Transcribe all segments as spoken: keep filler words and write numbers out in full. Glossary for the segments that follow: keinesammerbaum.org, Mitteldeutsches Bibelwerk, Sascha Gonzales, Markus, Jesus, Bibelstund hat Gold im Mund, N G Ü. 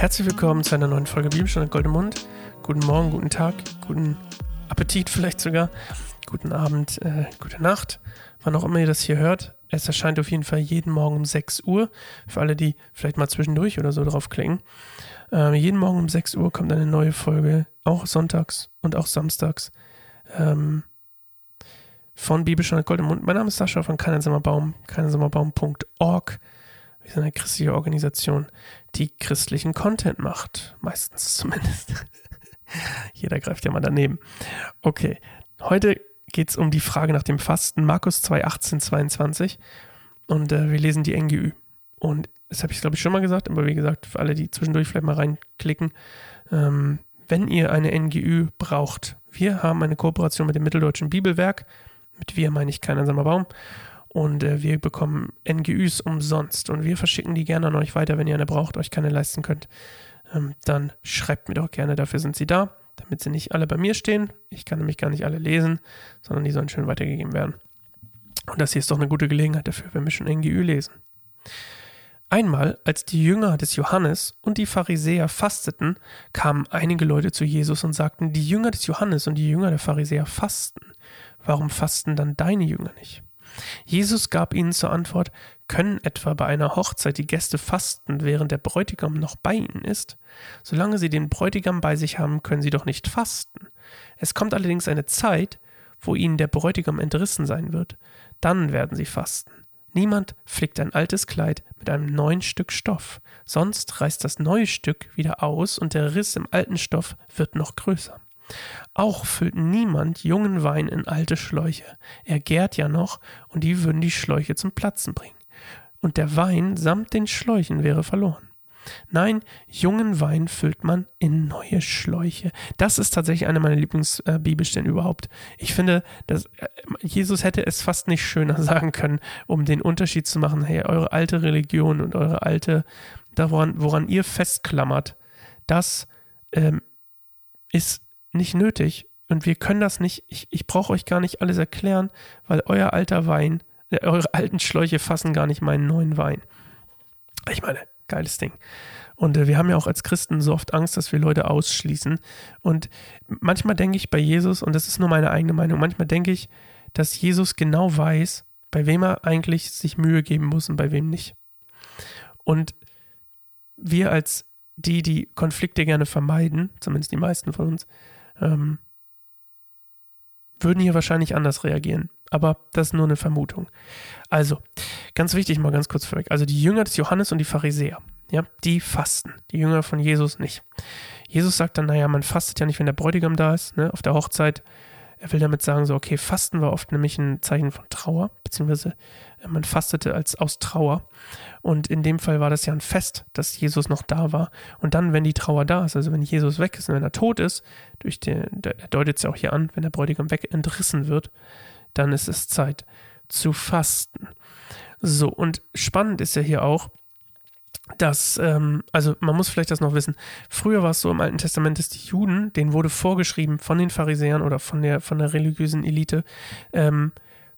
Herzlich willkommen zu einer neuen Folge Bibelstund hat Gold im Mund. Guten Morgen, guten Tag, guten Appetit vielleicht sogar, guten Abend, äh, gute Nacht, wann auch immer ihr das hier hört. Es erscheint auf jeden Fall jeden Morgen um sechs Uhr, für alle, die vielleicht mal zwischendurch oder so draufklicken. Ähm, jeden Morgen um sechs Uhr kommt eine neue Folge, auch sonntags und auch samstags, ähm, von Bibelstund hat Gold im Mund. Mein Name ist Sascha von keinesammerbaum, keinesammerbaum punkt org. Wir sind eine christliche Organisation, die christlichen Content macht. Meistens zumindest. Jeder greift ja mal daneben. Okay, heute geht es um die Frage nach dem Fasten. Markus zwei, achtzehn, zweiundzwanzig. Und äh, wir lesen die N G Ü. Und das habe ich, glaube ich, schon mal gesagt. Aber wie gesagt, für alle, die zwischendurch vielleicht mal reinklicken. Ähm, wenn ihr eine N G Ü braucht, wir haben eine Kooperation mit dem Mitteldeutschen Bibelwerk. Mit wir meine ich keinesammerbaum. Und äh, wir bekommen N G Üs umsonst. Und wir verschicken die gerne an euch weiter, wenn ihr eine braucht, euch keine leisten könnt. Ähm, dann schreibt mir doch gerne, dafür sind sie da, damit sie nicht alle bei mir stehen. Ich kann nämlich gar nicht alle lesen, sondern die sollen schön weitergegeben werden. Und das hier ist doch eine gute Gelegenheit dafür, wenn wir schon N G Ü lesen. Einmal, als die Jünger des Johannes und die Pharisäer fasteten, kamen einige Leute zu Jesus und sagten, die Jünger des Johannes und die Jünger der Pharisäer fasten. Warum fasten dann deine Jünger nicht? Jesus gab ihnen zur Antwort, können etwa bei einer Hochzeit die Gäste fasten, während der Bräutigam noch bei ihnen ist? Solange sie den Bräutigam bei sich haben, können sie doch nicht fasten. Es kommt allerdings eine Zeit, wo ihnen der Bräutigam entrissen sein wird. Dann werden sie fasten. Niemand flickt ein altes Kleid mit einem neuen Stück Stoff. Sonst reißt das neue Stück wieder aus und der Riss im alten Stoff wird noch größer. Auch füllt niemand jungen Wein in alte Schläuche. Er gärt ja noch, und die würden die Schläuche zum Platzen bringen. Und der Wein samt den Schläuchen wäre verloren. Nein, jungen Wein füllt man in neue Schläuche. Das ist tatsächlich eine meiner Lieblingsbibelstellen äh, überhaupt. Ich finde, dass äh, Jesus hätte es fast nicht schöner sagen können, um den Unterschied zu machen, hey, eure alte Religion und eure alte, woran, woran ihr festklammert, das ähm, ist nicht nötig und wir können das nicht, ich, ich brauche euch gar nicht alles erklären, weil euer alter Wein, äh, eure alten Schläuche fassen gar nicht meinen neuen Wein. Ich meine, geiles Ding. Und äh, wir haben ja auch als Christen so oft Angst, dass wir Leute ausschließen und manchmal denke ich bei Jesus, und das ist nur meine eigene Meinung, manchmal denke ich, dass Jesus genau weiß, bei wem er eigentlich sich Mühe geben muss und bei wem nicht. Und wir als die, die Konflikte gerne vermeiden, zumindest die meisten von uns, würden hier wahrscheinlich anders reagieren. Aber das ist nur eine Vermutung. Also, ganz wichtig, mal ganz kurz vorweg. Also die Jünger des Johannes und die Pharisäer, ja, die fasten. Die Jünger von Jesus nicht. Jesus sagt dann, naja, man fastet ja nicht, wenn der Bräutigam da ist, ne, auf der Hochzeit. Er will damit sagen, so, okay, Fasten war oft nämlich ein Zeichen von Trauer, beziehungsweise man fastete als aus Trauer. Und in dem Fall war das ja ein Fest, dass Jesus noch da war. Und dann, wenn die Trauer da ist, also wenn Jesus weg ist und wenn er tot ist, durch den, er deutet es ja auch hier an, wenn der Bräutigam weg entrissen wird, dann ist es Zeit zu fasten. So, und spannend ist ja hier auch, dass, ähm, also man muss vielleicht das noch wissen, früher war es so im Alten Testament, dass die Juden, denen wurde vorgeschrieben von den Pharisäern oder von der, von der religiösen Elite, ähm,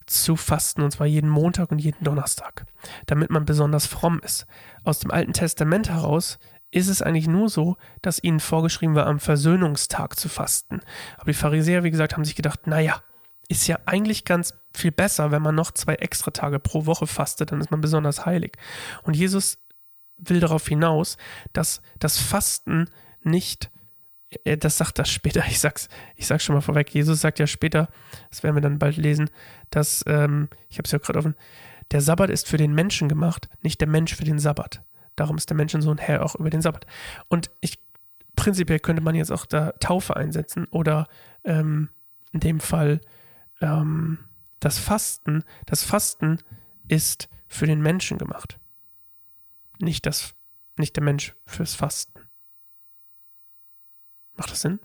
zu fasten, und zwar jeden Montag und jeden Donnerstag, damit man besonders fromm ist. Aus dem Alten Testament heraus ist es eigentlich nur so, dass ihnen vorgeschrieben war, am Versöhnungstag zu fasten. Aber die Pharisäer, wie gesagt, haben sich gedacht, naja, ist ja eigentlich ganz viel besser, wenn man noch zwei extra Tage pro Woche fastet, dann ist man besonders heilig. Und Jesus will darauf hinaus, dass das Fasten nicht, das sagt das später, ich sag's, ich sag's schon mal vorweg, Jesus sagt ja später, das werden wir dann bald lesen, dass, ähm, ich hab's ja gerade offen, der Sabbat ist für den Menschen gemacht, nicht der Mensch für den Sabbat. Darum ist der Menschensohn Herr auch über den Sabbat. Und ich, prinzipiell könnte man jetzt auch da Taufe einsetzen oder ähm, in dem Fall ähm, das Fasten, das Fasten ist für den Menschen gemacht. Nicht, das, nicht der Mensch fürs Fasten. Macht das Sinn?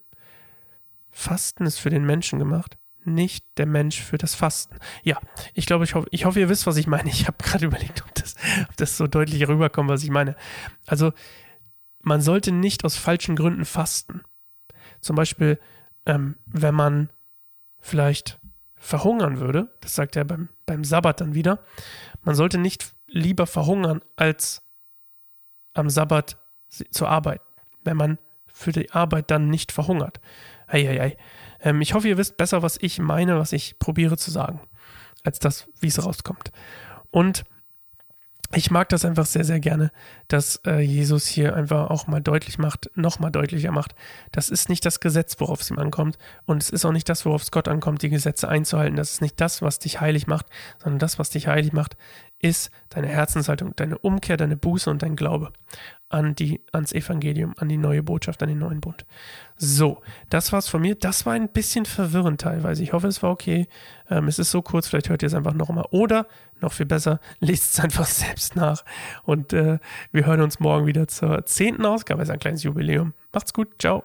Fasten ist für den Menschen gemacht, nicht der Mensch für das Fasten. Ja, ich glaube, ich hoffe, ich hoffe ihr wisst, was ich meine. Ich habe gerade überlegt, ob das, ob das so deutlich rüberkommt, was ich meine. Also, man sollte nicht aus falschen Gründen fasten. Zum Beispiel, ähm, wenn man vielleicht verhungern würde, das sagt er beim, beim Sabbat dann wieder, man sollte nicht lieber verhungern, als am Sabbat zu arbeiten. wenn man für die Arbeit dann nicht verhungert. Ei, ei, ei. Ähm, ich hoffe, ihr wisst besser, was ich meine, was ich probiere zu sagen, als das, wie es rauskommt. Und ich mag das einfach sehr, sehr gerne, dass äh, Jesus hier einfach auch mal deutlich macht, nochmal deutlicher macht, das ist nicht das Gesetz, worauf es ihm ankommt, und es ist auch nicht das, worauf es Gott ankommt, die Gesetze einzuhalten. Das ist nicht das, was dich heilig macht, sondern das, was dich heilig macht, ist deine Herzenshaltung, deine Umkehr, deine Buße und dein Glaube an die, ans Evangelium, an die neue Botschaft, an den neuen Bund. So, das war's von mir. Das war ein bisschen verwirrend teilweise. Ich hoffe, es war okay. Ähm, es ist so kurz, vielleicht hört ihr es einfach noch mal. Oder, noch viel besser, lest es einfach selbst nach. Und äh, wir hören uns morgen wieder zur zehnten Ausgabe. Es ist ein kleines Jubiläum. Macht's gut. Ciao.